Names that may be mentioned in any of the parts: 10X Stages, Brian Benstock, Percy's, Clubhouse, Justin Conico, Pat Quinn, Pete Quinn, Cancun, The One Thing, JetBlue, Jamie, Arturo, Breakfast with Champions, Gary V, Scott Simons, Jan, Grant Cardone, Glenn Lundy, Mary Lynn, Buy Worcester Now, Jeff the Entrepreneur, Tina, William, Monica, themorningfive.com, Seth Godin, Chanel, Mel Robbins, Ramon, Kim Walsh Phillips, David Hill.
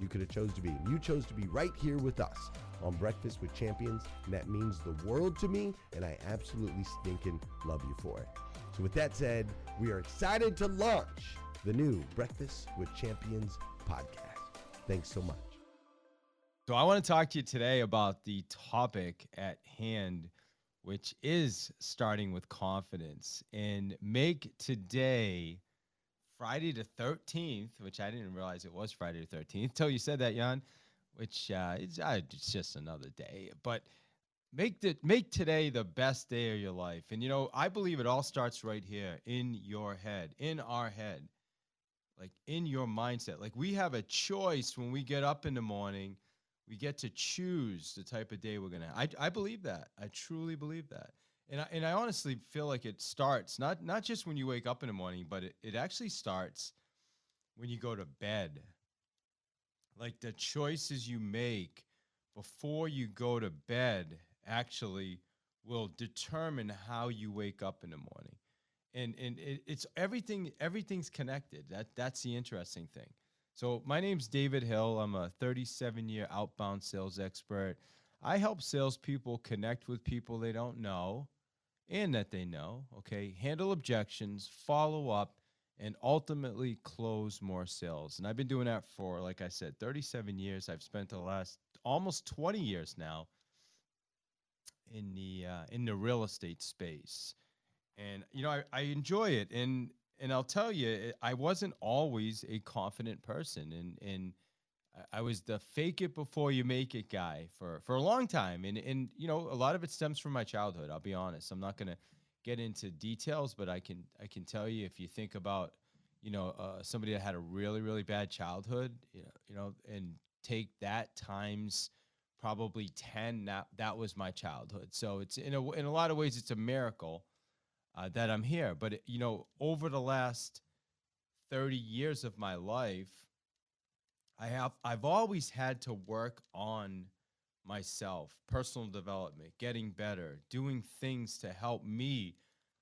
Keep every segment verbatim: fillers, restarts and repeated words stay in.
you could have chose to be. You chose to be right here with us on Breakfast with Champions, and that means the world to me, and I absolutely stinking love you for it. So with that said, we are excited to launch the new Breakfast with Champions podcast. Thanks so much. So I want to talk to you today about the topic at hand, which is starting with confidence, and make today Friday the thirteenth, which I didn't realize it was Friday the thirteenth until you said that, Jan, which uh, it's, uh, it's just another day. But make the, make today the best day of your life. And, you know, I believe it all starts right here in your head, in our head, like in your mindset. Like we have a choice when we get up in the morning. We get to choose the type of day we're going to have. I believe that. I truly believe that. And I, and I honestly feel like it starts not not just when you wake up in the morning, but it, it actually starts when you go to bed. Like the choices you make before you go to bed actually will determine how you wake up in the morning. And and it, it's everything. Everything's connected. That that's the interesting thing. So my name's David Hill. I'm a thirty-seven year outbound sales expert. I help salespeople connect with people they don't know and that they know, okay? Handle objections, follow up, and ultimately close more sales. And I've been doing that for, like I said, thirty-seven years. I've spent the last almost twenty years now in the uh, in the real estate space. And, you know, I, I enjoy it. And and I'll tell you, I wasn't always a confident person. And and I was the fake it before you make it guy for, for a long time. And, and, you know, a lot of it stems from my childhood. I'll be honest. I'm not going to get into details, but I can I can tell you, if you think about, you know, uh, somebody that had a really, really bad childhood, you know, you know, and take that times probably ten, that, that was my childhood. So it's in a, in a lot of ways, it's a miracle uh, that I'm here. But, it, you know, over the last thirty years of my life, I have, I've always had to work on myself, personal development, getting better, doing things to help me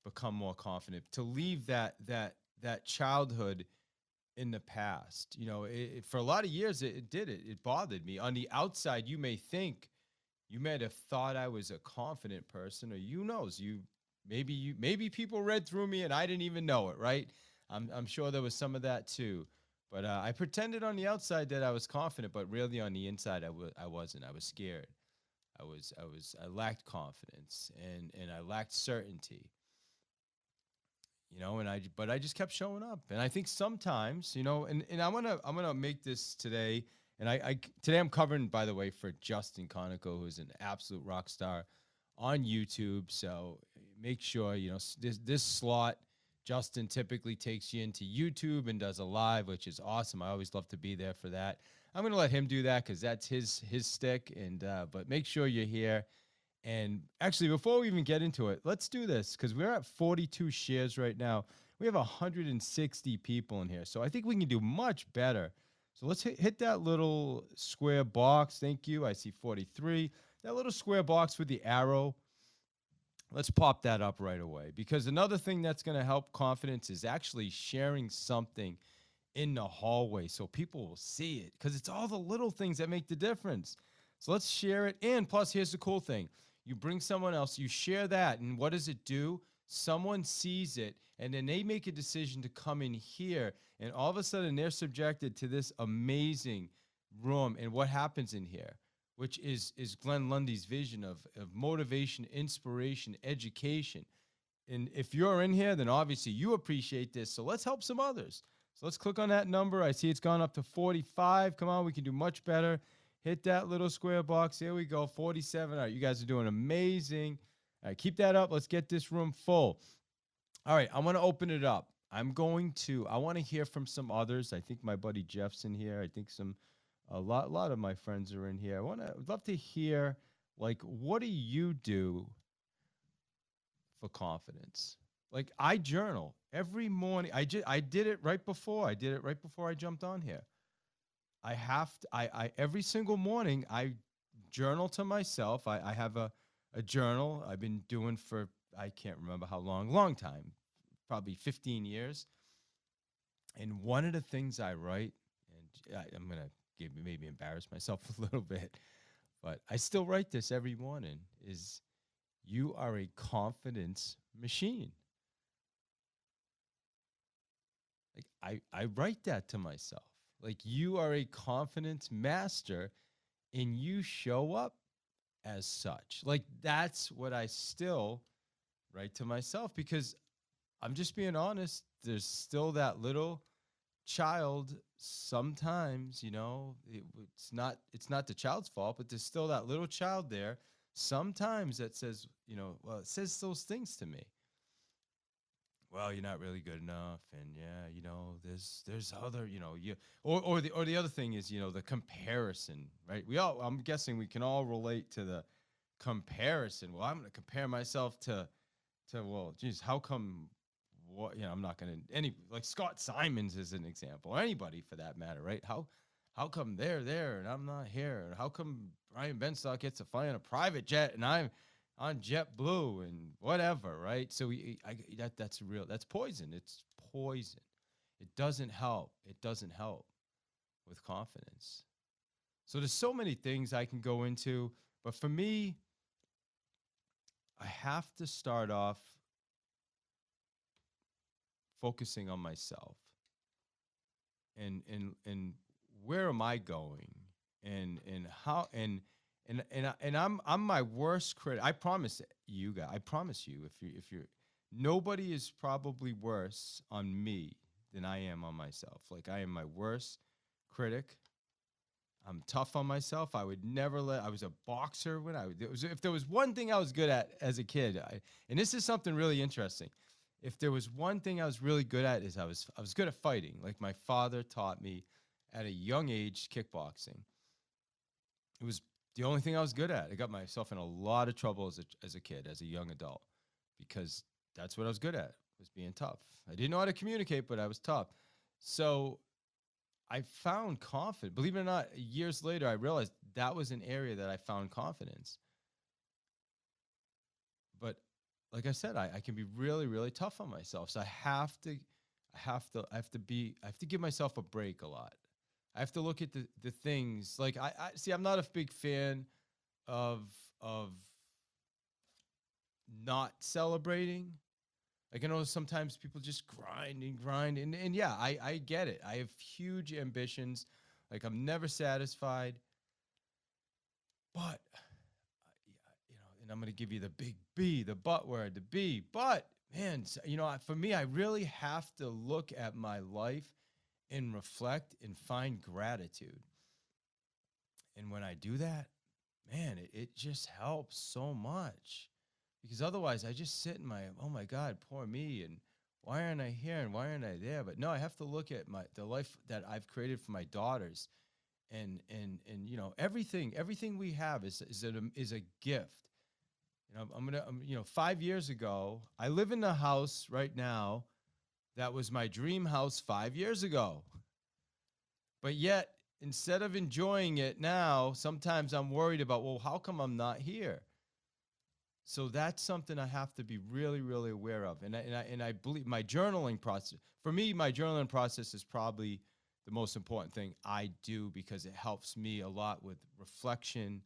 become more confident, to leave that, that, that childhood in the past. You know, it, it, for a lot of years, it, it did it. It bothered me. On the outside, you may think, you may have thought I was a confident person, or you knows, you, maybe you, maybe people read through me and I didn't even know it. Right. I'm, I'm sure there was some of that too. But uh, I pretended on the outside that I was confident, but really on the inside, I, w I wasn't. I was scared. I was, I was, I lacked confidence, and, and I lacked certainty, you know, and I, but I just kept showing up. And I think sometimes, you know, and, and I want to, I'm going to make this today. And I, I, today I'm covering, by the way, for Justin Conico, who's an absolute rock star on YouTube. So make sure, you know, this, this slot, Justin typically takes you into YouTube and does a live, which is awesome. I always love to be there for that. I'm going to let him do that because that's his his stick. And uh, but make sure you're here. And actually, before we even get into it, let's do this, because we're at forty-two shares right now. We have one hundred sixty people in here, so I think we can do much better. So let's hit, hit that little square box. Thank you. I see forty-three. That little square box with the arrow. Let's pop that up right away, because another thing that's going to help confidence is actually sharing something in the hallway so people will see it, because it's all the little things that make the difference. So let's share it. And plus, here's the cool thing. You bring someone else, you share that, and what does it do? Someone sees it, and then they make a decision to come in here, and all of a sudden they're subjected to this amazing room and what happens in here, which is, is Glenn Lundy's vision of, of motivation, inspiration, education. And if you're in here, then obviously you appreciate this. So let's help some others. So let's click on that number. I see it's gone up to forty-five. Come on, we can do much better. Hit that little square box. Here we go, forty-seven. All right, you guys are doing amazing. All right, keep that up. Let's get this room full. All right, I want to open it up. I'm going to, I want to hear from some others. I think my buddy Jeff's in here. I think some... A lot, a lot of my friends are in here. I want to, I'd love to hear, like, what do you do for confidence? Like, I journal every morning. I just, I did it right before. I did it right before I jumped on here. I have to, I, I, every single morning I journal to myself. I, I have a, a journal I've been doing for, I can't remember how long, long time, probably fifteen years. And one of the things I write, and I, I'm going to, maybe embarrass myself a little bit, but I still write this every morning, is you are a confidence machine. Like I, I write that to myself. Like, you are a confidence master, and you show up as such. Like, that's what I still write to myself, because I'm just being honest. There's still that little child sometimes, you know, it, it's not it's not the child's fault, but there's still that little child there sometimes that says, you know, well, it says those things to me. Well, you're not really good enough, and yeah, you know, there's there's other, you know, you or or the or the other thing is, you know, the comparison, right? We all, I'm guessing we can all relate to the comparison. Well, I'm gonna compare myself to to well, geez, how come? What, you know, I'm not going to any like Scott Simons is an example, or anybody for that matter, right? How, how come they're there and I'm not here? And how come Brian Benstock gets to fly in a private jet and I'm on JetBlue and whatever, right? So we, I, that that's real. That's poison. It's poison. It doesn't help. It doesn't help with confidence. So there's so many things I can go into, but for me, I have to start off focusing on myself and and and where am I going and and how and and and, I, and I'm I'm my worst critic. I promise you guys, I promise you, if you if you're nobody is probably worse on me than I am on myself. Like, I am my worst critic. I'm tough on myself. I would never let, I was a boxer when I it was, if there was one thing I was good at as a kid, I, and this is something really interesting. If there was one thing I was really good at is I was, I was good at fighting. Like, my father taught me at a young age, kickboxing. It was the only thing I was good at. I got myself in a lot of trouble as a, as a kid, as a young adult, because that's what I was good at, was being tough. I didn't know how to communicate, but I was tough. So I found confidence. Believe it or not, years later, I realized that was an area that I found confidence. But like I said, I, I can be really, really tough on myself. So I have to, I have to, I have to be, I have to give myself a break a lot. I have to look at the, the things like I, I see. I'm not a big fan of, of not celebrating. Like, I know sometimes people just grind and grind. And, and yeah, I, I get it. I have huge ambitions. Like, I'm never satisfied. But, you know, and I'm going to give you the big B, the but word, the B. But, man, you know, for me, I really have to look at my life and reflect and find gratitude. And when I do that, man, it, it just helps so much. Because otherwise, I just sit in my, oh my God, poor me, and why aren't I here, and why aren't I there? But no, I have to look at my the life that I've created for my daughters, and and and you know, everything everything we have is is a is a gift. You know, I'm gonna I'm, you know, five years ago, I live in a house right now that was my dream house five years ago, but yet instead of enjoying it now, sometimes I'm worried about, well, how come I'm not here? So that's something I have to be really, really aware of. And I, and I, and I believe my journaling process, for me, my journaling process is probably the most important thing I do, because it helps me a lot with reflection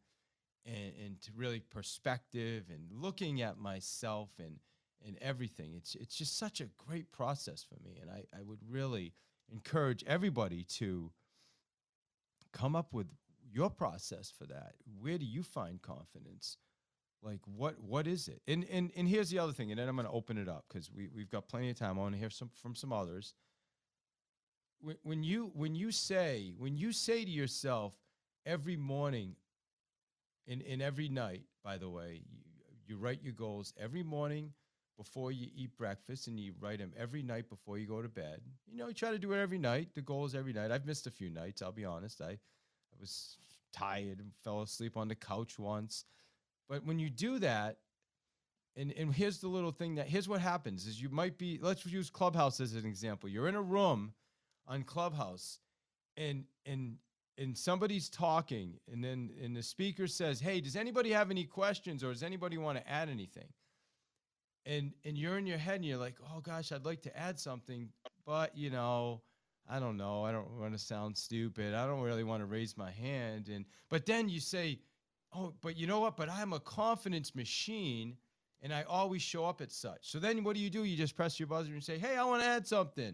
and, and to really perspective and looking at myself and, and everything. It's, it's just such a great process for me. And I, I would really encourage everybody to come up with your process for that. Where do you find confidence? Like, what what is it? And and and here's the other thing, and then I'm going to open it up because we we've got plenty of time. I want to hear some from some others. When, when you when you say when you say to yourself every morning, and and every night, by the way, you, you write your goals every morning before you eat breakfast, and you write them every night before you go to bed. You know, you try to do it every night. The goal is every night. I've missed a few nights. I'll be honest. I, I was tired and fell asleep on the couch once. But when you do that, and, and here's the little thing that, here's what happens is you might be, let's use Clubhouse as an example. You're in a room on Clubhouse and, and, and somebody's talking, and then and the speaker says, hey, does anybody have any questions, or does anybody want to add anything? And, and you're in your head and you're like, oh gosh, I'd like to add something, but you know, I don't know. I don't want to sound stupid. I don't really want to raise my hand. And, but then you say, oh, but you know what? But I'm a confidence machine, and I always show up at such. So then what do you do? You just press your buzzer and say, hey, I want to add something.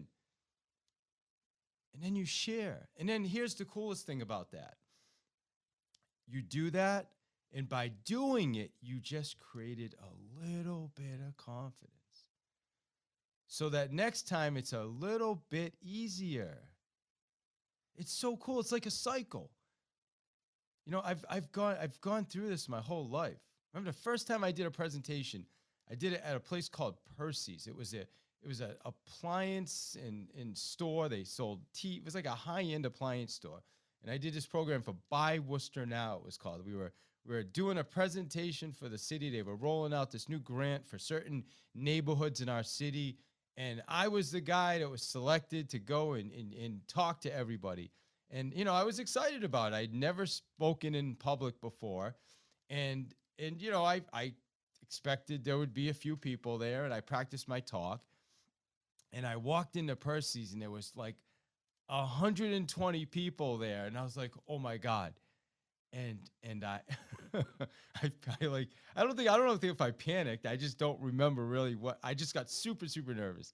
And then you share. And then here's the coolest thing about that. You do that, and by doing it, you just created a little bit of confidence. So that next time, it's a little bit easier. It's so cool. It's like a cycle. You know, I've, I've, gone, I've gone through this my whole life. Remember the first time I did a presentation, I did it at a place called Percy's. It was a, it was an appliance and, and store. They sold tea. It was like a high-end appliance store. And I did this program for Buy Worcester Now, it was called. We were, we were doing a presentation for the city. They were rolling out this new grant for certain neighborhoods in our city. And I was the guy that was selected to go and, and, and talk to everybody. And, you know, I was excited about it. I'd never spoken in public before. And, and you know, I, I expected there would be a few people there, and I practiced my talk. And I walked into Percy's, and there was like one hundred twenty people there. And I was like, oh, my God. And and I, I, I like, I don't think, I don't think if I panicked. I just don't remember really what, I just got super, super nervous.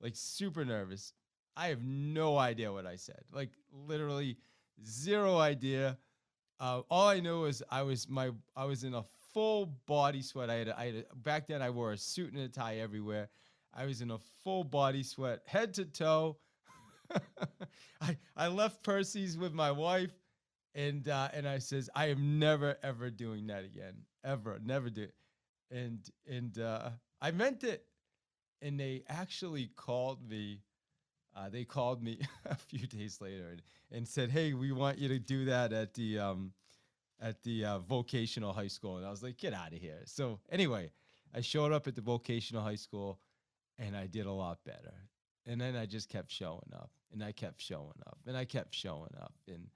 like super nervous. I have no idea what I said, like literally zero idea. Uh, all I know is I was my I was in a full body sweat. I had, a, I had a, back then I wore a suit and a tie everywhere. I was in a full body sweat, head to toe. I I left Percy's with my wife, and uh, and I says I am never ever doing that again, ever, never do it. And and uh, I meant it. And they actually called me. Uh, they called me a few days later and, and said, "Hey, we want you to do that at the um, at the uh, vocational high school." And I was like, "Get out of here!" So anyway, I showed up at the vocational high school, and I did a lot better. And then I just kept showing up, and I kept showing up, and I kept showing up, and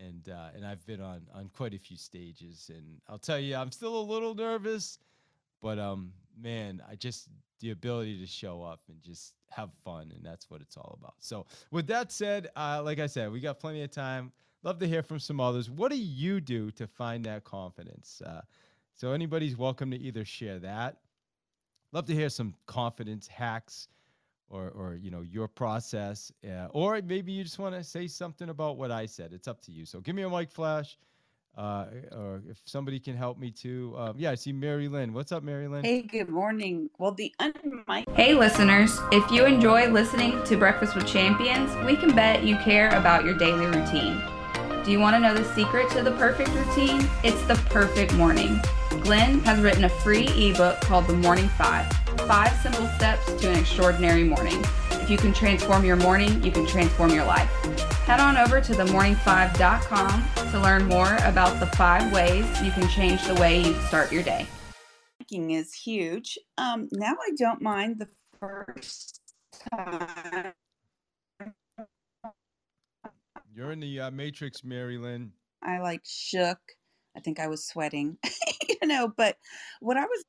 and uh, and I've been on on quite a few stages. And I'll tell you, I'm still a little nervous, but um, man, I just. The ability to show up and just have fun, and that's what it's all about. So with that said, uh, like I said, we got plenty of time. Love to hear from some others. What do you do to find that confidence? Uh, so anybody's welcome to either share that. Love to hear some confidence hacks or, or you know, your process. Uh, or maybe you just want to say something about what I said. It's up to you. So give me a mic flash. Uh, or if somebody can help me too. Uh, yeah, I see Mary Lynn. What's up, Mary Lynn? Hey, good morning. Well, the unmic- Hey, listeners. If you enjoy listening to Breakfast with Champions, we can bet you care about your daily routine. Do you want to know the secret to the perfect routine? It's the perfect morning. Glenn has written a free ebook called The Morning Five, Five Simple Steps to an Extraordinary Morning. If you can transform your morning, you can transform your life. Head on over to the morning five dot com to learn more about the five ways you can change the way you start your day. Thinking is huge. Um, now I don't mind the first time. You're in the uh, matrix, Mary Lynn. I like shook. I think I was sweating, you know, but what I was.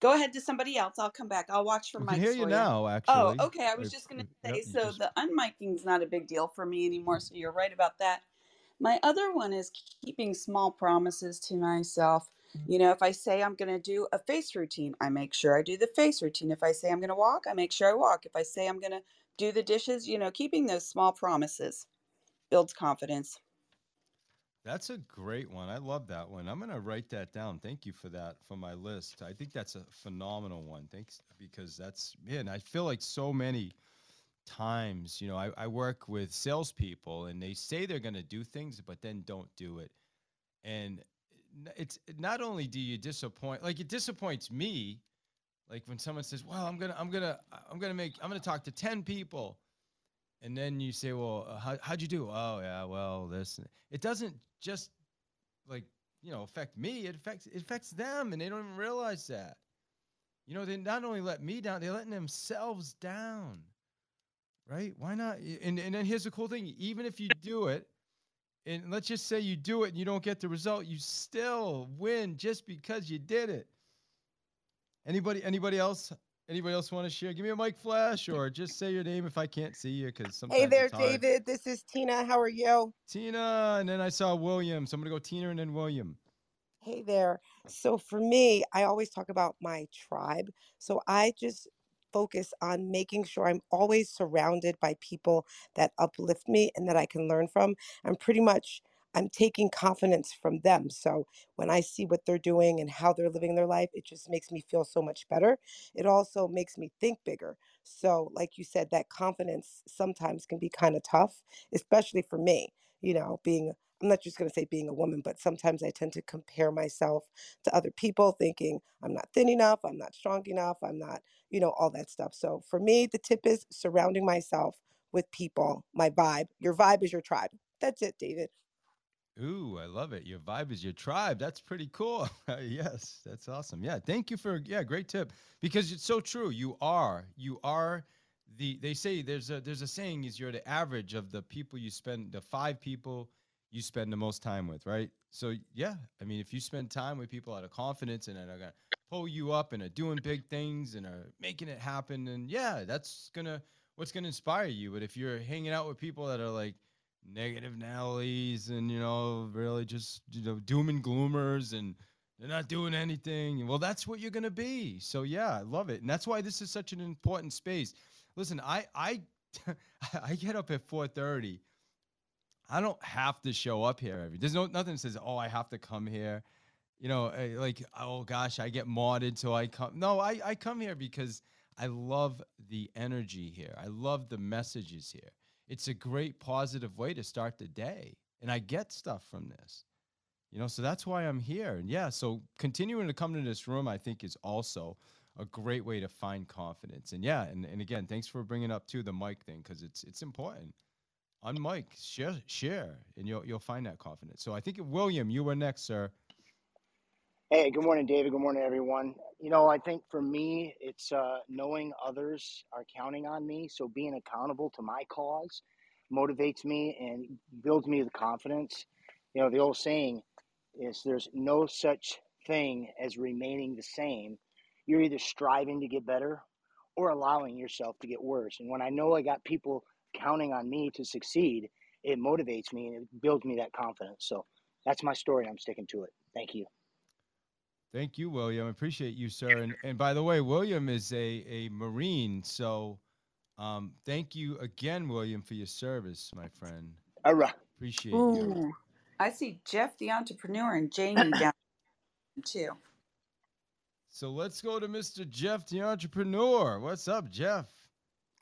Go ahead to somebody else. I'll come back. I'll watch for mics. I can hear you now, actually. Oh, okay. I was just going to say, so the unmiking is not a big deal for me anymore, so you're right about that. My other one is keeping small promises to myself. You know, if I say I'm going to do a face routine, I make sure I do the face routine. If I say I'm going to walk, I make sure I walk. If I say I'm going to do the dishes, you know, keeping those small promises builds confidence. That's a great one. I love that one. I'm going to write that down. Thank you for that, for my list. I think that's a phenomenal one. Thanks, because that's, man, I feel like so many times, you know, I, I work with salespeople and they say they're going to do things, but then don't do it. And it's not only do you disappoint, like it disappoints me, like when someone says, well, I'm going to, I'm going to, I'm going to make, I'm going to talk to ten people. And then you say, well, uh, how, how'd you do? Oh, yeah, well, this. It doesn't just, like, you know, affect me. It affects it affects them, and they don't even realize that. You know, they not only let me down, they're letting themselves down, right? Why not? And, and then here's the cool thing. Even if you do it, and let's just say you do it and you don't get the result, you still win just because you did it. Anybody, anybody else? Anybody else want to share? Give me a mic flash or just say your name if I can't see you. Because sometimes. Hey there, David. This is Tina. How are you? Tina. And then I saw William. So I'm going to go Tina and then William. Hey there. So for me, I always talk about my tribe. So I just focus on making sure I'm always surrounded by people that uplift me and that I can learn from. I'm pretty much I'm taking confidence from them. So when I see what they're doing and how they're living their life, it just makes me feel so much better. It also makes me think bigger. So like you said, that confidence sometimes can be kind of tough, especially for me, you know, being, I'm not just going to say being a woman, but sometimes I tend to compare myself to other people thinking I'm not thin enough, I'm not strong enough, I'm not, you know, all that stuff. So for me, the tip is surrounding myself with people, my vibe. Your vibe is your tribe. That's it, David. Ooh, I love it. Your vibe is your tribe. That's pretty cool. Yes, that's awesome. Yeah, thank you for, yeah, great tip. Because it's so true. You are, you are the, they say there's a, there's a saying is you're the average of the people you spend, the five people you spend the most time with, right? So yeah, I mean, if you spend time with people out of confidence and that are going to pull you up and are doing big things and are making it happen, and yeah, that's going to, what's going to inspire you. But if you're hanging out with people that are like, negative Nellies and, you know, really just, you know, doom and gloomers and They're not doing anything. Well, that's what you're going to be. So, yeah, I love it. And that's why this is such an important space. Listen, I I, I get up at four thirty. I don't have to show up here. Every, there's no nothing that says, oh, I have to come here. You know, like, oh, gosh, I get martyred, so I come. No, I, I come here because I love the energy here. I love the messages here. It's a great positive way to start the day. And I get stuff from this. You know, so that's why I'm here. And yeah, so continuing to come to this room, I think, is also a great way to find confidence. And yeah, and, and again, thanks for bringing up, too, the mic thing, because it's it's important. On mic, share, share, and you'll, you'll find that confidence. So I think, William, you were next, sir. Hey, good morning, David. Good morning, everyone. You know, I think for me, it's uh, knowing others are counting on me. So being accountable to my cause motivates me and builds me with confidence. You know, the old saying is there's no such thing as remaining the same. You're either striving to get better or allowing yourself to get worse. And when I know I got people counting on me to succeed, it motivates me and it builds me that confidence. So that's my story. I'm sticking to it. Thank you. Thank you, William. I appreciate you, sir. And, and by the way, William is a, a Marine. So um, thank you again, William, for your service, my friend. All right. Appreciate Ooh. you. I see Jeff the Entrepreneur and Jamie down too. So let's go to Mister Jeff the Entrepreneur. What's up, Jeff?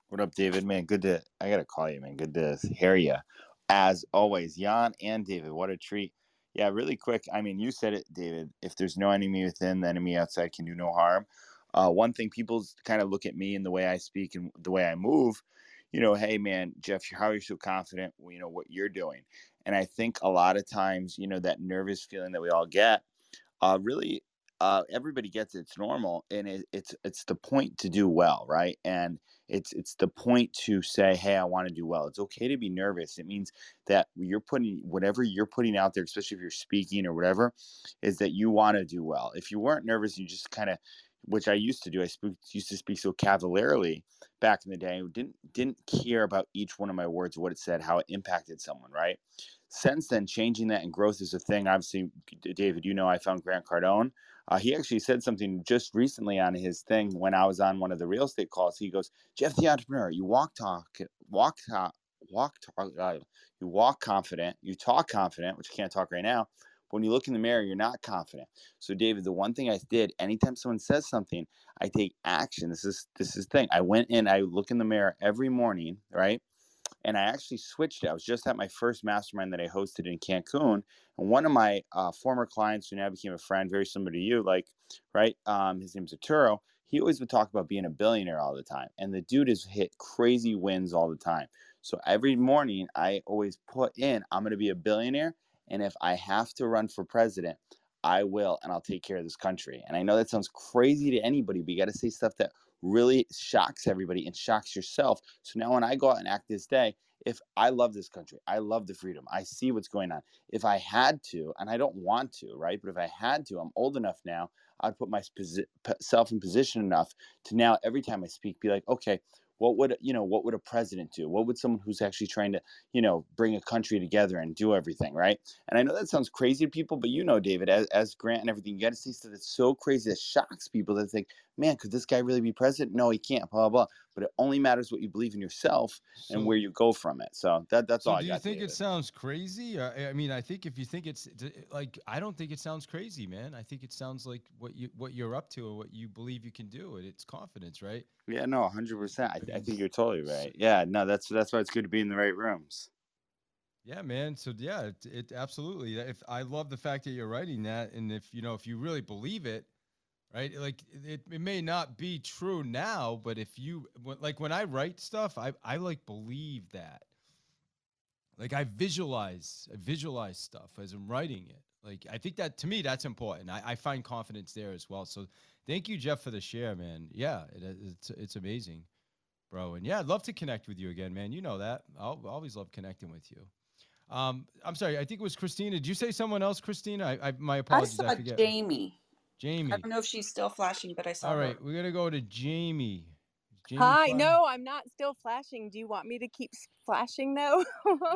What up, David? Man, good to I gotta call you, man. Good to hear you. As always, Jan and David, what a treat. Yeah, really quick. I mean, you said it, David. If there's no enemy within, the enemy outside can do no harm. Uh, one thing people kind of look at me and the way I speak and the way I move. You know, hey, man, Jeff, how are you so confident? Well, you know what you're doing. And I think a lot of times, you know, that nervous feeling that we all get, uh, really, uh, everybody gets it. It's normal, and it, it's it's the point to do well, right? And it's it's the point to say, hey, I want to do well. It's okay to be nervous. It means that you're putting whatever you're putting out there, especially if you're speaking or whatever, is that you want to do well. If you weren't nervous, you just kind of, which I used to do. I spoke, used to speak so cavalierly back in the day. Didn't didn't care about each one of my words, what it said, how it impacted someone, right? Since then, changing that and growth is a thing. Obviously, David, you know I found Grant Cardone. Uh, he actually said something just recently on his thing when I was on one of the real estate calls. He goes, Jeff the Entrepreneur, you walk talk, walk talk, walk talk, uh, you walk confident, you talk confident, which you can't talk right now. When you look in the mirror, you're not confident. So, David, the one thing I did, anytime someone says something, I take action. This is this is the thing. I went in, I look in the mirror every morning, right? And I actually switched it. I was just at my first mastermind that I hosted in Cancun. And one of my uh, former clients who now became a friend, very similar to you, like, right? Um, his name's Arturo. He always would talk about being a billionaire all the time. And the dude has hit crazy wins all the time. So every morning I always put in, I'm going to be a billionaire. And if I have to run for president, I will, and I'll take care of this country. And I know that sounds crazy to anybody, but you got to say stuff that really shocks everybody and shocks yourself. So now when I go out and act this day, if I love this country, I love the freedom, I see what's going on. If I had to, and I don't want to, right? But if I had to, I'm old enough now, I'd put myself in position enough to now every time I speak, be like, okay, what would, you know, what would a president do? What would someone who's actually trying to, you know, bring a country together and do everything, right? And I know that sounds crazy to people, but you know, David, as, as Grant and everything, you got to see stuff that's so crazy that shocks people that think, man, could this guy really be president? No, he can't, blah, blah, blah. But it only matters what you believe in yourself so, and where you go from it. So that, that's so all I got. Do you think David. It sounds crazy? I mean, I think if you think it's like, I don't think it sounds crazy, man. I think it sounds like what, you, what you're up to or what you believe you can do. And it's confidence, right? Yeah, no, one hundred percent. I, I think you're totally right. Yeah, no, that's that's why it's good to be in the right rooms. Yeah, man. So, yeah, it, it absolutely. If I love the fact that you're writing that. And if, you know, if you really believe it, right? Like it, it may not be true now, but if you like when I write stuff, I, I like believe that. Like I visualize, I visualize stuff as I'm writing it. Like I think that to me, that's important. I, I find confidence there as well. So thank you, Jeff, for the share, man. Yeah, it, it's it's amazing, bro. And yeah, I'd love to connect with you again, man. You know that. I'll always love connecting with you. Um, I'm sorry. I think it was Christina. Did you say someone else, Christina? I, I my apologies. I saw I forget. Jamie. Jamie. I don't know if she's still flashing, but I saw her. All right, her. We're going to go to Jamie. Jamie Hi, flashing? No, I'm not still flashing. Do you want me to keep flashing though?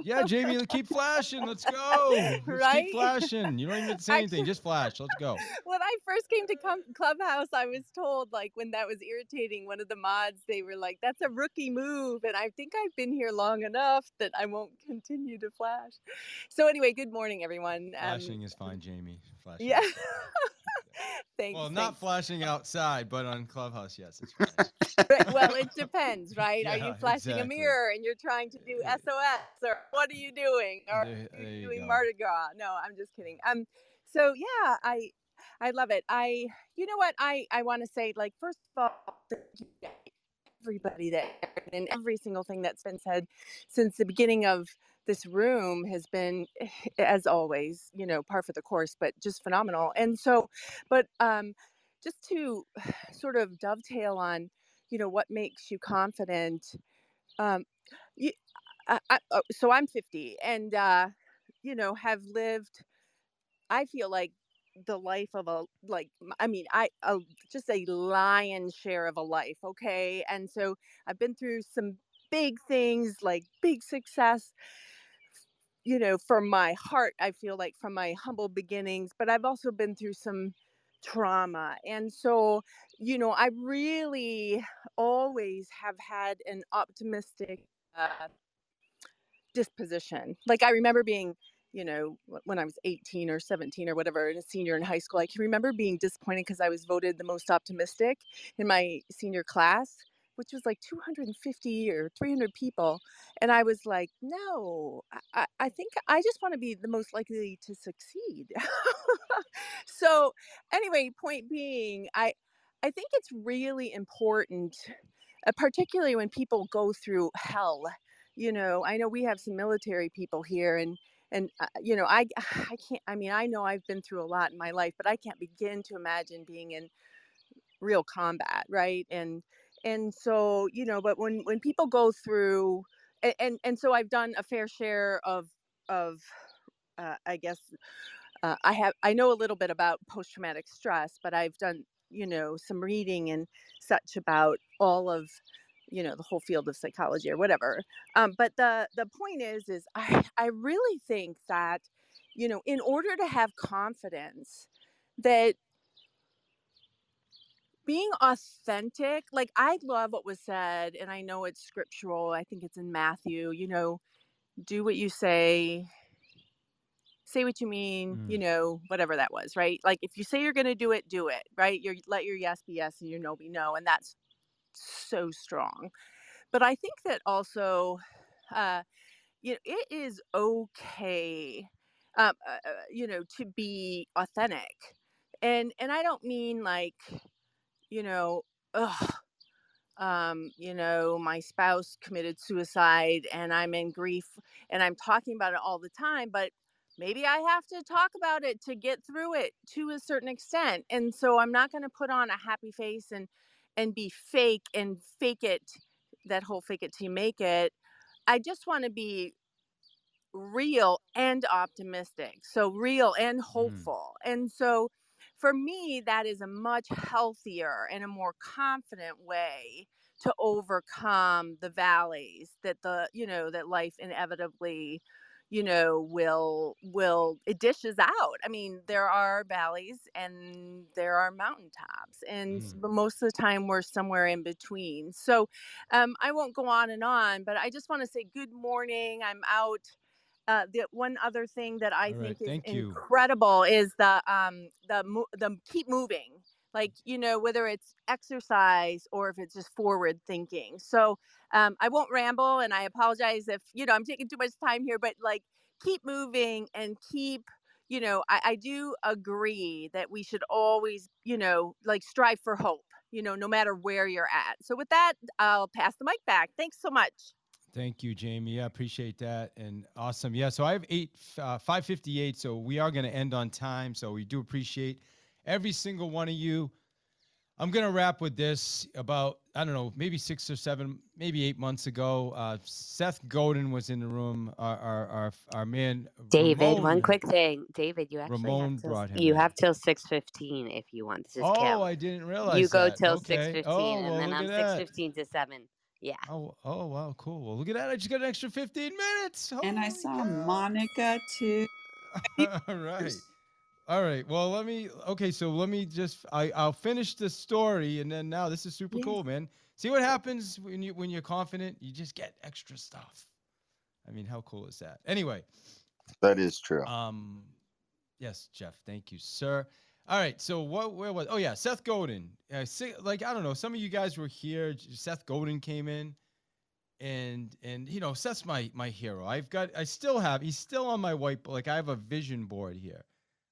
Yeah, Jamie, keep flashing. Let's go. Let's right? Keep flashing. You don't even have to say Actually, anything. Just flash. Let's go. When I first came to Clubhouse, I was told, like, when that was irritating, one of the mods, they were like, that's a rookie move. And I think I've been here long enough that I won't continue to flash. So anyway, good morning, everyone. Flashing um, is fine, Jamie. Flashing. Yeah. Thanks, well, thanks. Not flashing outside, but on Clubhouse, yes. It's right, well, it depends, right? Yeah, are you flashing exactly. a mirror and you're trying to do S O S, or what are you doing? Or there, are you, you doing go. Mardi Gras? No, I'm just kidding. Um, so yeah, I, I love it. I, you know what? I, I want to say, like, first of all, everybody that and every single thing that's been said since the beginning of this room has been, as always, you know, par for the course, but just phenomenal. And so, but um, just to sort of dovetail on, you know, what makes you confident. Um, you, I, I, so I'm fifty and, uh, you know, have lived, I feel like, the life of a, like, I mean, I, a, just a lion's share of a life. Okay. And so I've been through some big things, like big success, you know, from my heart, I feel like, from my humble beginnings, but I've also been through some trauma. And so, you know, I really always have had an optimistic uh, disposition. Like, I remember being, you know, when I was eighteen or seventeen or whatever, and a senior in high school, I can remember being disappointed because I was voted the most optimistic in my senior class, which was like two hundred fifty or three hundred people. And I was like, no, I, I think I just want to be the most likely to succeed. So anyway, point being, I, I think it's really important, uh, particularly when people go through hell. You know, I know we have some military people here, and And, uh, you know, I, I can't, I mean, I know I've been through a lot in my life, but I can't begin to imagine being in real combat. Right. And, and so, you know, but when, when people go through, and, and, and so I've done a fair share of, of, uh, I guess, uh, I have, I know a little bit about post-traumatic stress, but I've done, you know, some reading and such about all of, you know, the whole field of psychology or whatever. Um, but the, the point is, is I, I really think that, you know, in order to have confidence, that being authentic, like, I love what was said, and I know it's scriptural. I think it's in Matthew, you know, do what you say, say what you mean, mm. you know, whatever that was, right? Like, if you say you're going to do it, do it, right? You're, let your yes be yes and your no be no. And that's so strong. But I think that also, uh, you know, it is okay, um, uh, you know, to be authentic. And, and I don't mean like, you know, ugh, um, you know, my spouse committed suicide and I'm in grief and I'm talking about it all the time, but maybe I have to talk about it to get through it to a certain extent. And so I'm not going to put on a happy face and, and be fake and fake it, that whole fake it till you make it. I just want to be real and optimistic. So real and hopeful. Mm. And so for me, that is a much healthier and a more confident way to overcome the valleys that the, you know, that life inevitably, you know, will, will, it dishes out. I mean, there are valleys and there are mountaintops, and mm. most of the time we're somewhere in between. So um, I won't go on and on, but I just want to say good morning. I'm out. Uh, the one other thing that I All think right, is incredible you. is the, um, the, the keep moving, like, you know, whether it's exercise or if it's just forward thinking. So um, I won't ramble, and I apologize if, you know, I'm taking too much time here, but like, keep moving and keep, you know, I, I do agree that we should always, you know, like, strive for hope, you know, no matter where you're at. So with that, I'll pass the mic back. Thanks so much. Thank you, Jamie. I appreciate that. And awesome. Yeah. So I have eight, uh, five fifty-eight. So we are going to end on time. So we do appreciate every single one of you. I'm going to wrap with this. About, I don't know, maybe six or seven, maybe eight months ago, uh, Seth Godin was in the room. Our our our, our man, David, Ramon. One quick thing. David, you actually Ramon have brought till, him. You have till six fifteen if you want. This is oh, Kim. I didn't realize You that. Go till okay. six fifteen, oh, and well, then I'm six fifteen to seven. Yeah. Oh, oh, wow, cool. Well, look at that. I just got an extra fifteen minutes. Holy and I saw God. Monica, too. All right. All right. Well, let me, okay. So let me just, I, I'll finish the story. And then now this is super yeah. cool, man. See what happens when you, when you're confident, you just get extra stuff. I mean, how cool is that? Anyway. That is true. Um, yes, Jeff. Thank you, sir. All right. So what, where was, oh yeah. Seth Godin. Uh, like, I don't know. Some of you guys were here. Seth Godin came in and, and you know, Seth's my, my hero. I've got, I still have, he's still on my whiteboard. Like I have a vision board here.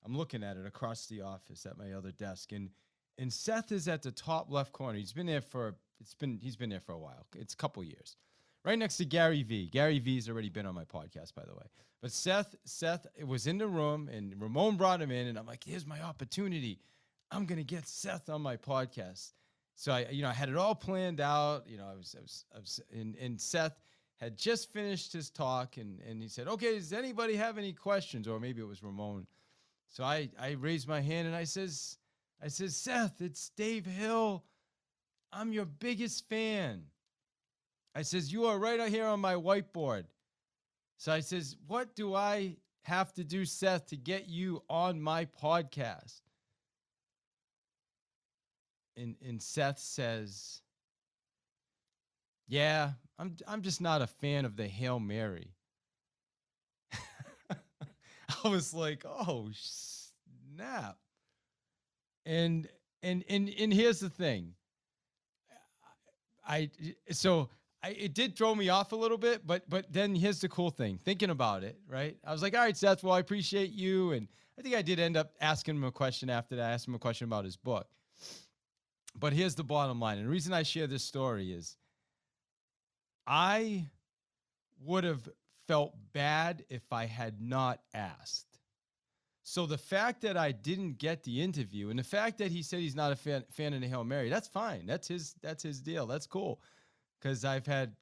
I'm looking at it across the office at my other desk, and and Seth is at the top left corner. He's been there for it's been he's been there for a while. It's a couple years, right next to Gary V. Gary V's already been on my podcast, by the way. But Seth Seth was in the room, and Ramon brought him in, and I'm like, here's my opportunity. I'm gonna get Seth on my podcast. So I you know I had it all planned out. You know I was I was, I was and, and Seth had just finished his talk, and and he said, okay, does anybody have any questions? Or maybe it was Ramon. So I, I raised my hand and I says, I says, Seth, it's Dave Hill. I'm your biggest fan. I says, you are right out here on my whiteboard. So I says, what do I have to do, Seth, to get you on my podcast? And and Seth says, yeah, I'm I'm just not a fan of the Hail Mary. I was like, oh snap. And, and, and, and here's the thing. I, so I, it did throw me off a little bit, but, but then here's the cool thing, thinking about it. Right. I was like, all right, Seth, well, I appreciate you. And I think I did end up asking him a question after that. I asked him a question about his book, but here's the bottom line. And the reason I share this story is I would have felt bad if I had not asked. So the fact that I didn't get the interview and the fact that he said he's not a fan, fan of the Hail Mary, that's fine. That's his, that's his deal. That's cool. Cause I've had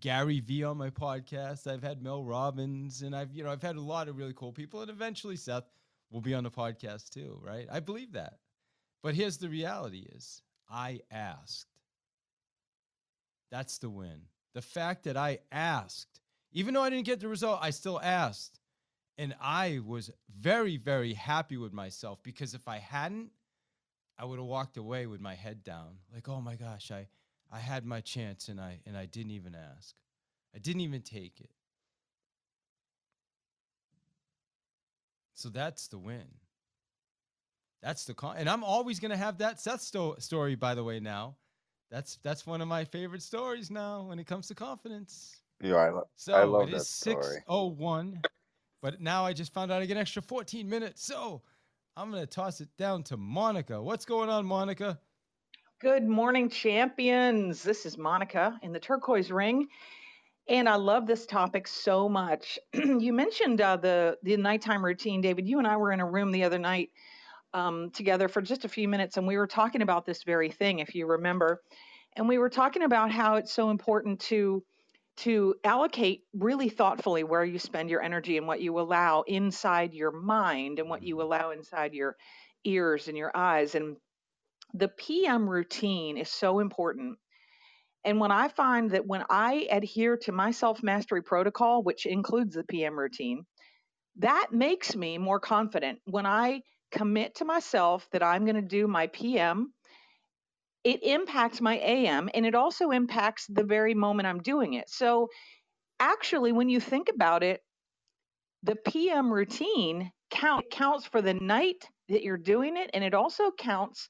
Gary V on my podcast. I've had Mel Robbins, and I've, you know, I've had a lot of really cool people, and eventually Seth will be on the podcast too. Right. I believe that, but here's the reality is I asked. That's the win. The fact that I asked. Even though I didn't get the result, I still asked. And I was very, very happy with myself, because if I hadn't, I would have walked away with my head down. Like, oh my gosh, I, I had my chance and I, and I didn't even ask. I didn't even take it. So that's the win. That's the con. And I'm always going to have that Seth sto story, by the way, now. That's, that's one of my favorite stories now when it comes to confidence. Yeah, I, lo so I love it that story. So it is six oh one, but now I just found out I get an extra fourteen minutes. So I'm going to toss it down to Monica. What's going on, Monica? Good morning, champions. This is Monica in the turquoise ring, and I love this topic so much. You mentioned uh, the, the nighttime routine, David. You and I were in a room the other night um, together for just a few minutes, and we were talking about this very thing, if you remember. And we were talking about how it's so important to to allocate really thoughtfully where you spend your energy and what you allow inside your mind and what you allow inside your ears and your eyes. And the P M routine is so important. And when I find that when I adhere to my self-mastery protocol, which includes the P M routine, that makes me more confident. When I commit to myself that I'm going to do my P M, it impacts my A M, and it also impacts the very moment I'm doing it. So actually, when you think about it, the P M routine count, counts for the night that you're doing it, and it also counts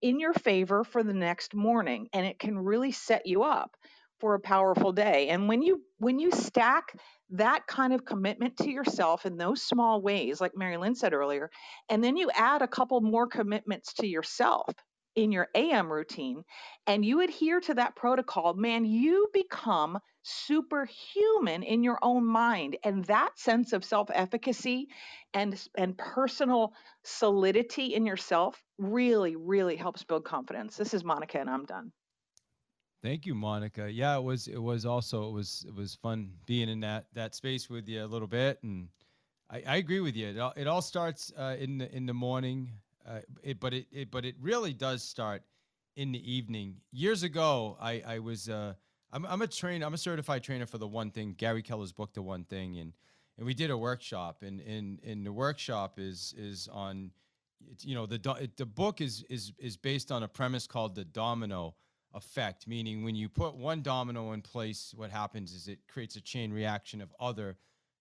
in your favor for the next morning, and it can really set you up for a powerful day. And when you when you stack that kind of commitment to yourself in those small ways, like Mary Lynn said earlier, and then you add a couple more commitments to yourself in your A M routine, and you adhere to that protocol, man, you become superhuman in your own mind. And that sense of self-efficacy and, and personal solidity in yourself really, really helps build confidence. This is Monica, and I'm done. Thank you, Monica. Yeah, it was, it was also, it was, it was fun being in that, that space with you a little bit. And I, I agree with you. It all, it all starts uh, in the, in the morning, uh, it, but it, it, but it really does start in the evening. Years ago, I, I was, uh, I'm, I'm a trainer, I'm a certified trainer for The One Thing, Gary Keller's book, The One Thing. And, and we did a workshop, and in, in the workshop is, is on, you know, the, the book is, is, is based on a premise called the domino effect, meaning when you put one domino in place, what happens is it creates a chain reaction of other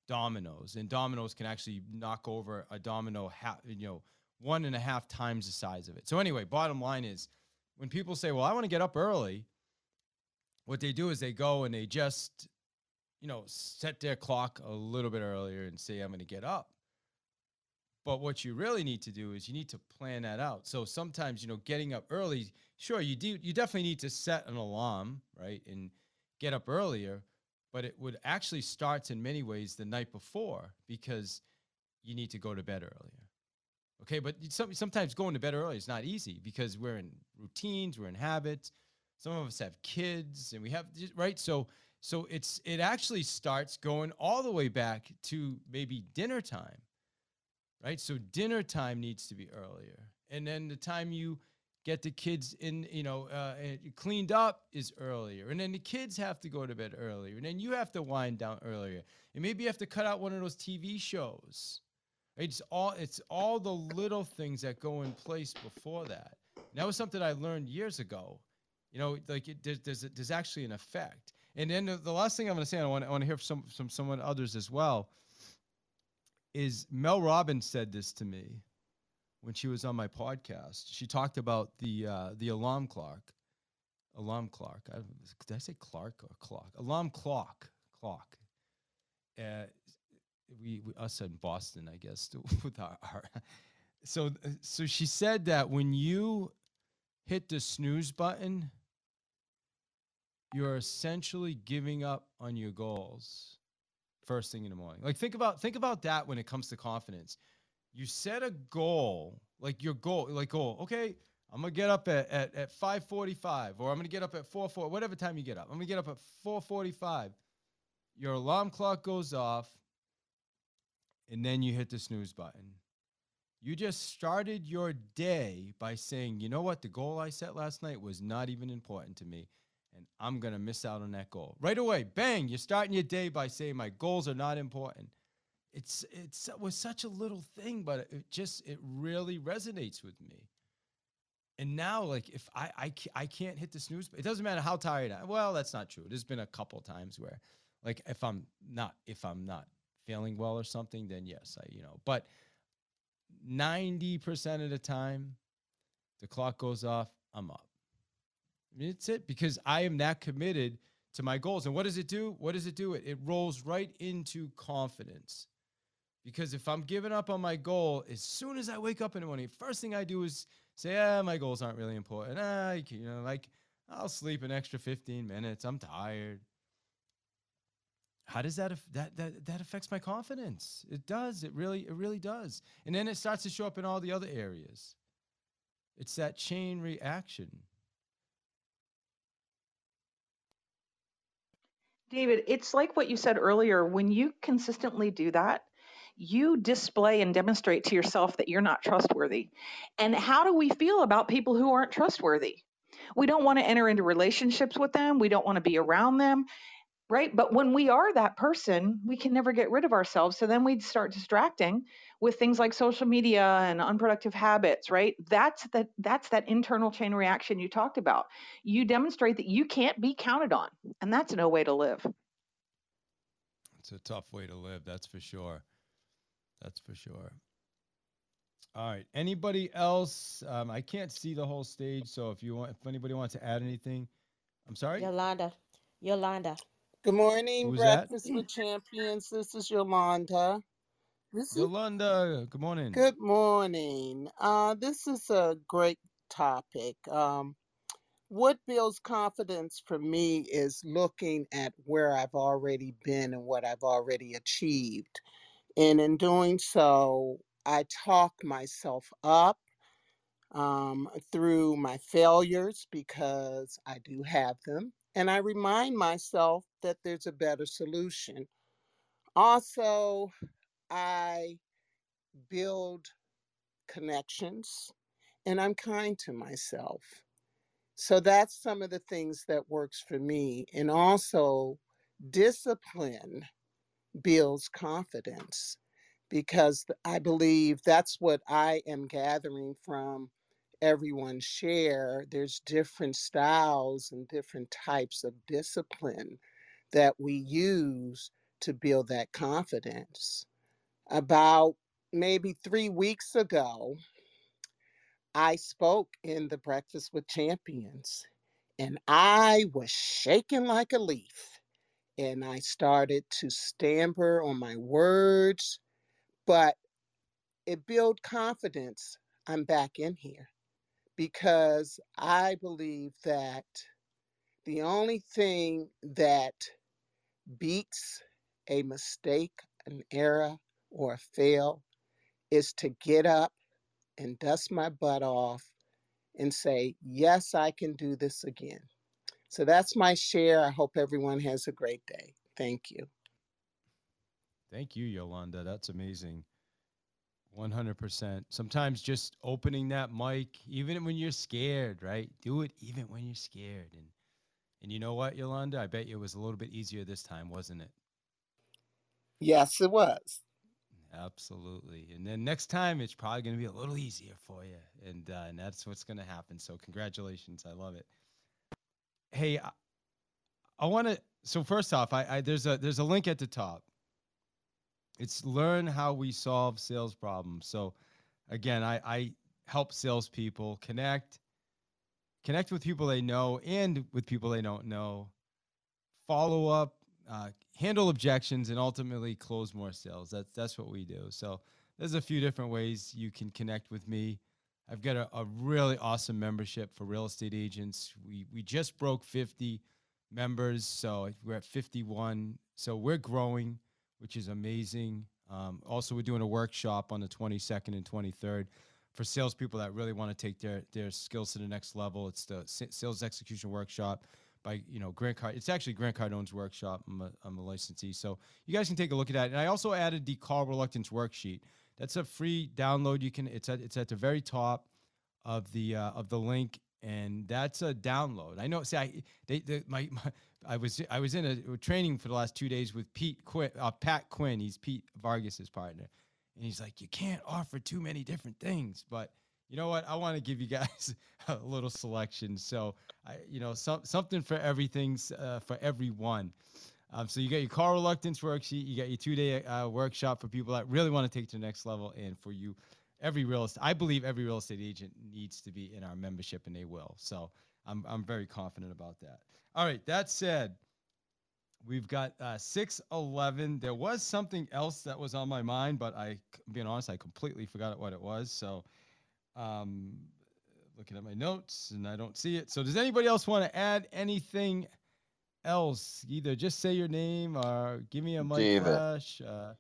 dominoes, and dominoes can actually knock over a domino, ha you know, one and a half times the size of it. So anyway, bottom line is, when people say, well, I want to get up early, what they do is they go and they just, you know, set their clock a little bit earlier and say, I'm going to get up. But what you really need to do is you need to plan that out. So sometimes, you know, getting up early, sure, you do, you definitely need to set an alarm, right, and get up earlier, but it would actually start in many ways the night before, because you need to go to bed earlier. Okay, but some, sometimes going to bed early is not easy, because we're in routines, we're in habits. Some of us have kids, and we have, right? So so it's it actually starts going all the way back to maybe dinner time. Right, so dinner time needs to be earlier, and then the time you get the kids in, you know, uh, cleaned up is earlier, and then the kids have to go to bed earlier, and then you have to wind down earlier, and maybe you have to cut out one of those T V shows. Right? It's all it's all the little things that go in place before that. And that was something I learned years ago. You know, like it, there's there's, a, there's actually an effect. And then the, the last thing I'm going to say, I want I want to hear from some from someone others as well. Is Mel Robbins said this to me when she was on my podcast. She talked about the uh, the alarm clock, alarm clock. I, did I say Clark or clock? Alarm clock, clock. Uh, we, we us in Boston, I guess. With our, our so so she said that when you hit the snooze button, you're essentially giving up on your goals. First thing in the morning. Like think about think about that when it comes to confidence. You set a goal, like your goal, like goal. Okay, I'm gonna get up at at, at five forty-five, or I'm gonna get up at four forty, whatever time you get up. I'm gonna get up at four forty-five. Your alarm clock goes off, and then you hit the snooze button. You just started your day by saying, you know what, the goal I set last night was not even important to me, and I'm going to miss out on that goal. Right away, bang, you're starting your day by saying my goals are not important. It's, it's, it was such a little thing, but it, it just, it really resonates with me. And now, like, if I, I, I can't hit the snooze, it doesn't matter how tired I am. Well, that's not true. There's been a couple times where, like, if I'm not, if I'm not feeling well or something, then yes, I, you know, but ninety percent of the time, the clock goes off, I'm up. It's it because I am that committed to my goals. And what does it do? What does it do? It, it rolls right into confidence, because if I'm giving up on my goal, as soon as I wake up in the morning, first thing I do is say, ah, my goals aren't really important. Ah, you know, like I'll sleep an extra fifteen minutes. I'm tired. How does that, that, that, that affects my confidence? It does. It really, it really does. And then it starts to show up in all the other areas. It's that chain reaction. David, it's like what you said earlier. When you consistently do that, you display and demonstrate to yourself that you're not trustworthy. And how do we feel about people who aren't trustworthy? We don't want to enter into relationships with them. We don't want to be around them, right? But when we are that person, we can never get rid of ourselves. So then we'd start distracting with things like social media and unproductive habits, right? That's that, that's that internal chain reaction you talked about. You demonstrate that you can't be counted on, and that's no way to live. It's a tough way to live, that's for sure. That's for sure. All right, anybody else? Um, I can't see the whole stage, so if you want, if anybody wants to add anything, I'm sorry? Yolanda, Yolanda. Good morning, Who's Breakfast that? with Champions. This is Yolanda. This is, Yolanda, good morning. Good morning. Uh, this is a great topic. Um, what builds confidence for me is looking at where I've already been and what I've already achieved. And in doing so, I talk myself up um, through my failures, because I do have them. And I remind myself that there's a better solution. Also, I build connections and I'm kind to myself. So that's some of the things that works for me. And also, discipline builds confidence, because I believe that's what I am gathering from everyone's share. There's different styles and different types of discipline that we use to build that confidence. About maybe three weeks ago, I spoke in the Breakfast with Champions, and I was shaking like a leaf, and I started to stammer on my words, but it built confidence. I'm back in here, because I believe that the only thing that beats a mistake, an error, or a fail is to get up and dust my butt off and say, yes, I can do this again. So that's my share. I hope everyone has a great day. Thank you. Thank you, Yolanda. That's amazing. one hundred percent. Sometimes just opening that mic, even when you're scared, right? Do it even when you're scared. And and you know what, Yolanda? I bet you it was a little bit easier this time, wasn't it? Yes, it was. Absolutely. And then next time, it's probably going to be a little easier for you. And, uh, and that's what's going to happen. So congratulations. I love it. Hey, I, I want to, so first off, I, I, there's a, there's a link at the top. It's learn how we solve sales problems. So again, I, I help salespeople connect, connect with people they know and with people they don't know, follow up, uh, handle objections, and ultimately close more sales. That's, that's what we do. So there's a few different ways you can connect with me. I've got a, a really awesome membership for real estate agents. We, we just broke fifty members. So we're at fifty-one. So we're growing, which is amazing. Um, also, we're doing a workshop on the twenty-second and twenty-third for salespeople that really want to take their, their skills to the next level. It's the sales execution workshop. By, you know, Grant Card- it's actually Grant Cardone's workshop. I'm a, I'm a licensee. So you guys can take a look at that. And I also added the call reluctance worksheet. That's a free download. You can, it's at, it's at the very top of the, uh, of the link. And that's a download. I know, see, I, they, they, my, my, I was, I was in a training for the last two days with Pete Quinn, uh, Pat Quinn. He's Pete Vargas's partner. And he's like, you can't offer too many different things, but you know what? I want to give you guys a little selection. So, I, you know, some, something for everything's uh, for everyone. Um, so you got your call reluctance worksheet. You got your two-day uh, workshop for people that really want to take to the next level. And for you, every real estate, I believe every real estate agent needs to be in our membership, and they will. So I'm, I'm very confident about that. All right. That said, we've got uh, six eleven. There was something else that was on my mind, but I, being honest, I completely forgot what it was. So Um, looking at my notes and I don't see it. So does anybody else want to add anything else? Either just say your name or give me a mic flash. Uh,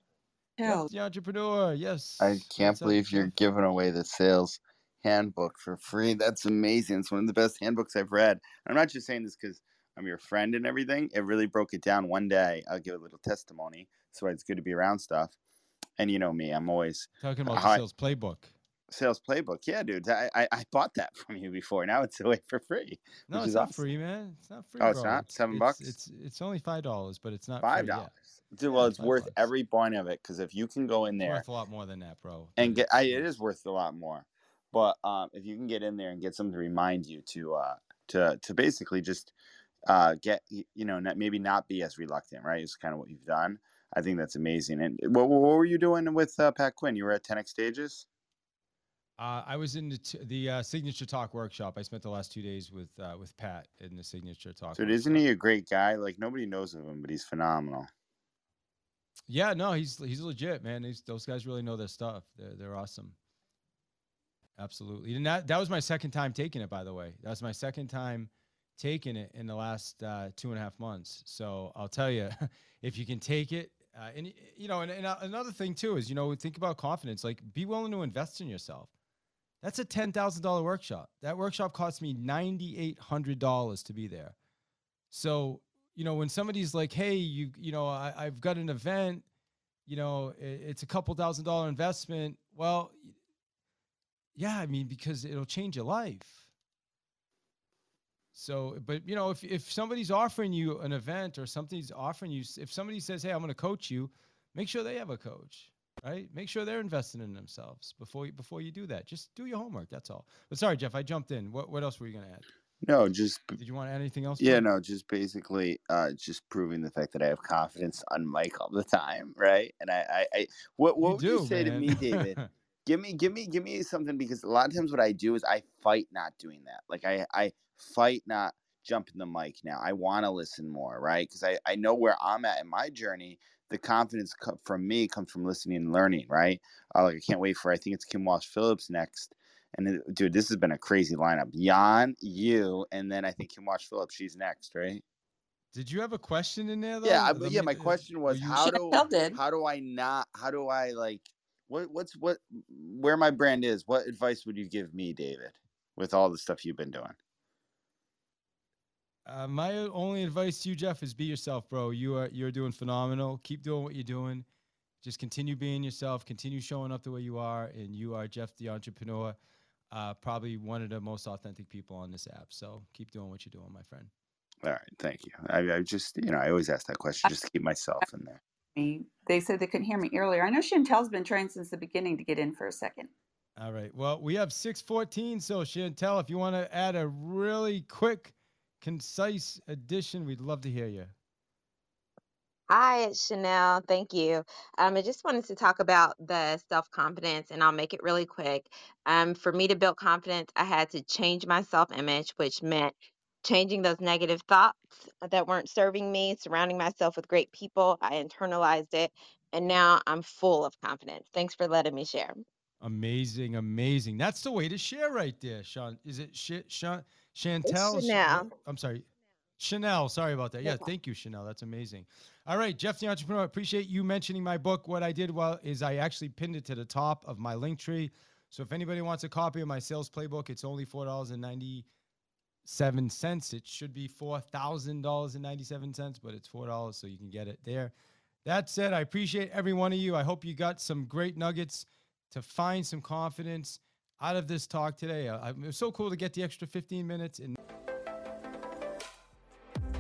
Jeff the Entrepreneur. Yes. I can't believe you're giving away the sales handbook for free. That's amazing. It's one of the best handbooks I've read. I'm not just saying this because I'm your friend and everything. It really broke it down one day. I'll give a little testimony. That's why it's good to be around stuff. And you know me, I'm always talking about the sales playbook. Sales playbook. Yeah, dude. I, I, I bought that from you before. Now it's away for free. No, it's not awesome. Free, man. It's not free. Oh, it's bro. not? Seven it's, bucks? It's, it's it's only five dollars, but it's not five dollars. Dude, well, it's, it's worth bucks. every point of it, because if you can go in there, it's worth a lot more than that, bro. And get I, it is worth a lot more. But um if you can get in there and get something to remind you to uh to to basically just uh get you know, not, maybe not be as reluctant, right? It's kind of what you've done. I think that's amazing. And what what were you doing with uh, Pat Quinn? You were at ten X Stages? Uh, I was in the, t the uh, Signature Talk workshop. I spent the last two days with uh, with Pat in the Signature Talk. So isn't he a great guy? Like, nobody knows of him, but he's phenomenal. Yeah, no, he's he's legit, man. He's, those guys really know their stuff. They're they're awesome. Absolutely. And that, that was my second time taking it, by the way. That was my second time taking it in the last uh, two and a half months. So I'll tell you, if you can take it, uh, and you know, and, and another thing too is, you know, think about confidence. Like, be willing to invest in yourself. That's a ten thousand dollar workshop. That workshop cost me nine thousand eight hundred dollars to be there. So, you know, when somebody's like, hey, you, you know, I, I've got an event, you know, it, it's a couple thousand dollar investment. Well, yeah, I mean, because it'll change your life. So, but you know, if, if somebody's offering you an event or something's offering you, if somebody says, hey, I'm going to coach you, make sure they have a coach, right? Make sure they're investing in themselves before you, before you do that. Just do your homework. That's all. But sorry, Jeff, I jumped in. What, what else were you going to add? No, just, did you want to add anything else? Yeah, no, just basically, uh, just proving the fact that I have confidence on Mike all the time. Right. And I, I, I what, what you would do, you say man. to me, David? Give me, give me, give me something, because a lot of times what I do is I fight not doing that. Like I, I fight not jumping the mic now. I want to listen more, right? Because I, I know where I'm at in my journey. The confidence co- from me comes from listening and learning, right? Uh, like I can't wait for, I think it's Kim Walsh Phillips next. And it, dude, this has been a crazy lineup. Jan, you, and then I think Kim Walsh Phillips, she's next, right? Did you have a question in there though? Yeah, I, yeah. My question was, how do, how do I not, how do I like, What what's what where my brand is? What advice would you give me, David, with all the stuff you've been doing? Uh, my only advice to you, Jeff, is be yourself, bro. You are you're doing phenomenal. Keep doing what you're doing. Just continue being yourself. Continue showing up the way you are, and you are Jeff the Entrepreneur, uh, probably one of the most authentic people on this app. So keep doing what you're doing, my friend. All right, thank you. I, I just you know I always ask that question. Just to keep myself in there. They said they couldn't hear me earlier. I know Chantel's been trying since the beginning to get in for a second. All right. Well, we have six fourteen. So Chantel, if you want to add a really quick, concise addition, we'd love to hear you. Hi, it's Chanel. Thank you. Um, I just wanted to talk about the self-confidence, and I'll make it really quick. Um, for me to build confidence, I had to change my self-image, which meant changing those negative thoughts that weren't serving me, surrounding myself with great people. I internalized it, and now I'm full of confidence. Thanks for letting me share. Amazing, amazing. That's the way to share right there, Sean. Is it Sh- Sean, Chantel? It's Chanel. I'm sorry. Chanel. Sorry about that. Yeah, yeah, thank you, Chanel. That's amazing. All right, Jeff the Entrepreneur, appreciate you mentioning my book. What I did well is I actually pinned it to the top of my link tree. So if anybody wants a copy of my sales playbook, it's only four dollars and ninety-seven cents. It should be four thousand dollars and ninety-seven cents, but it's four dollars, so you can get it there. That said, I appreciate every one of you. I hope you got some great nuggets to find some confidence out of this talk today. I, it was so cool to get the extra fifteen minutes in.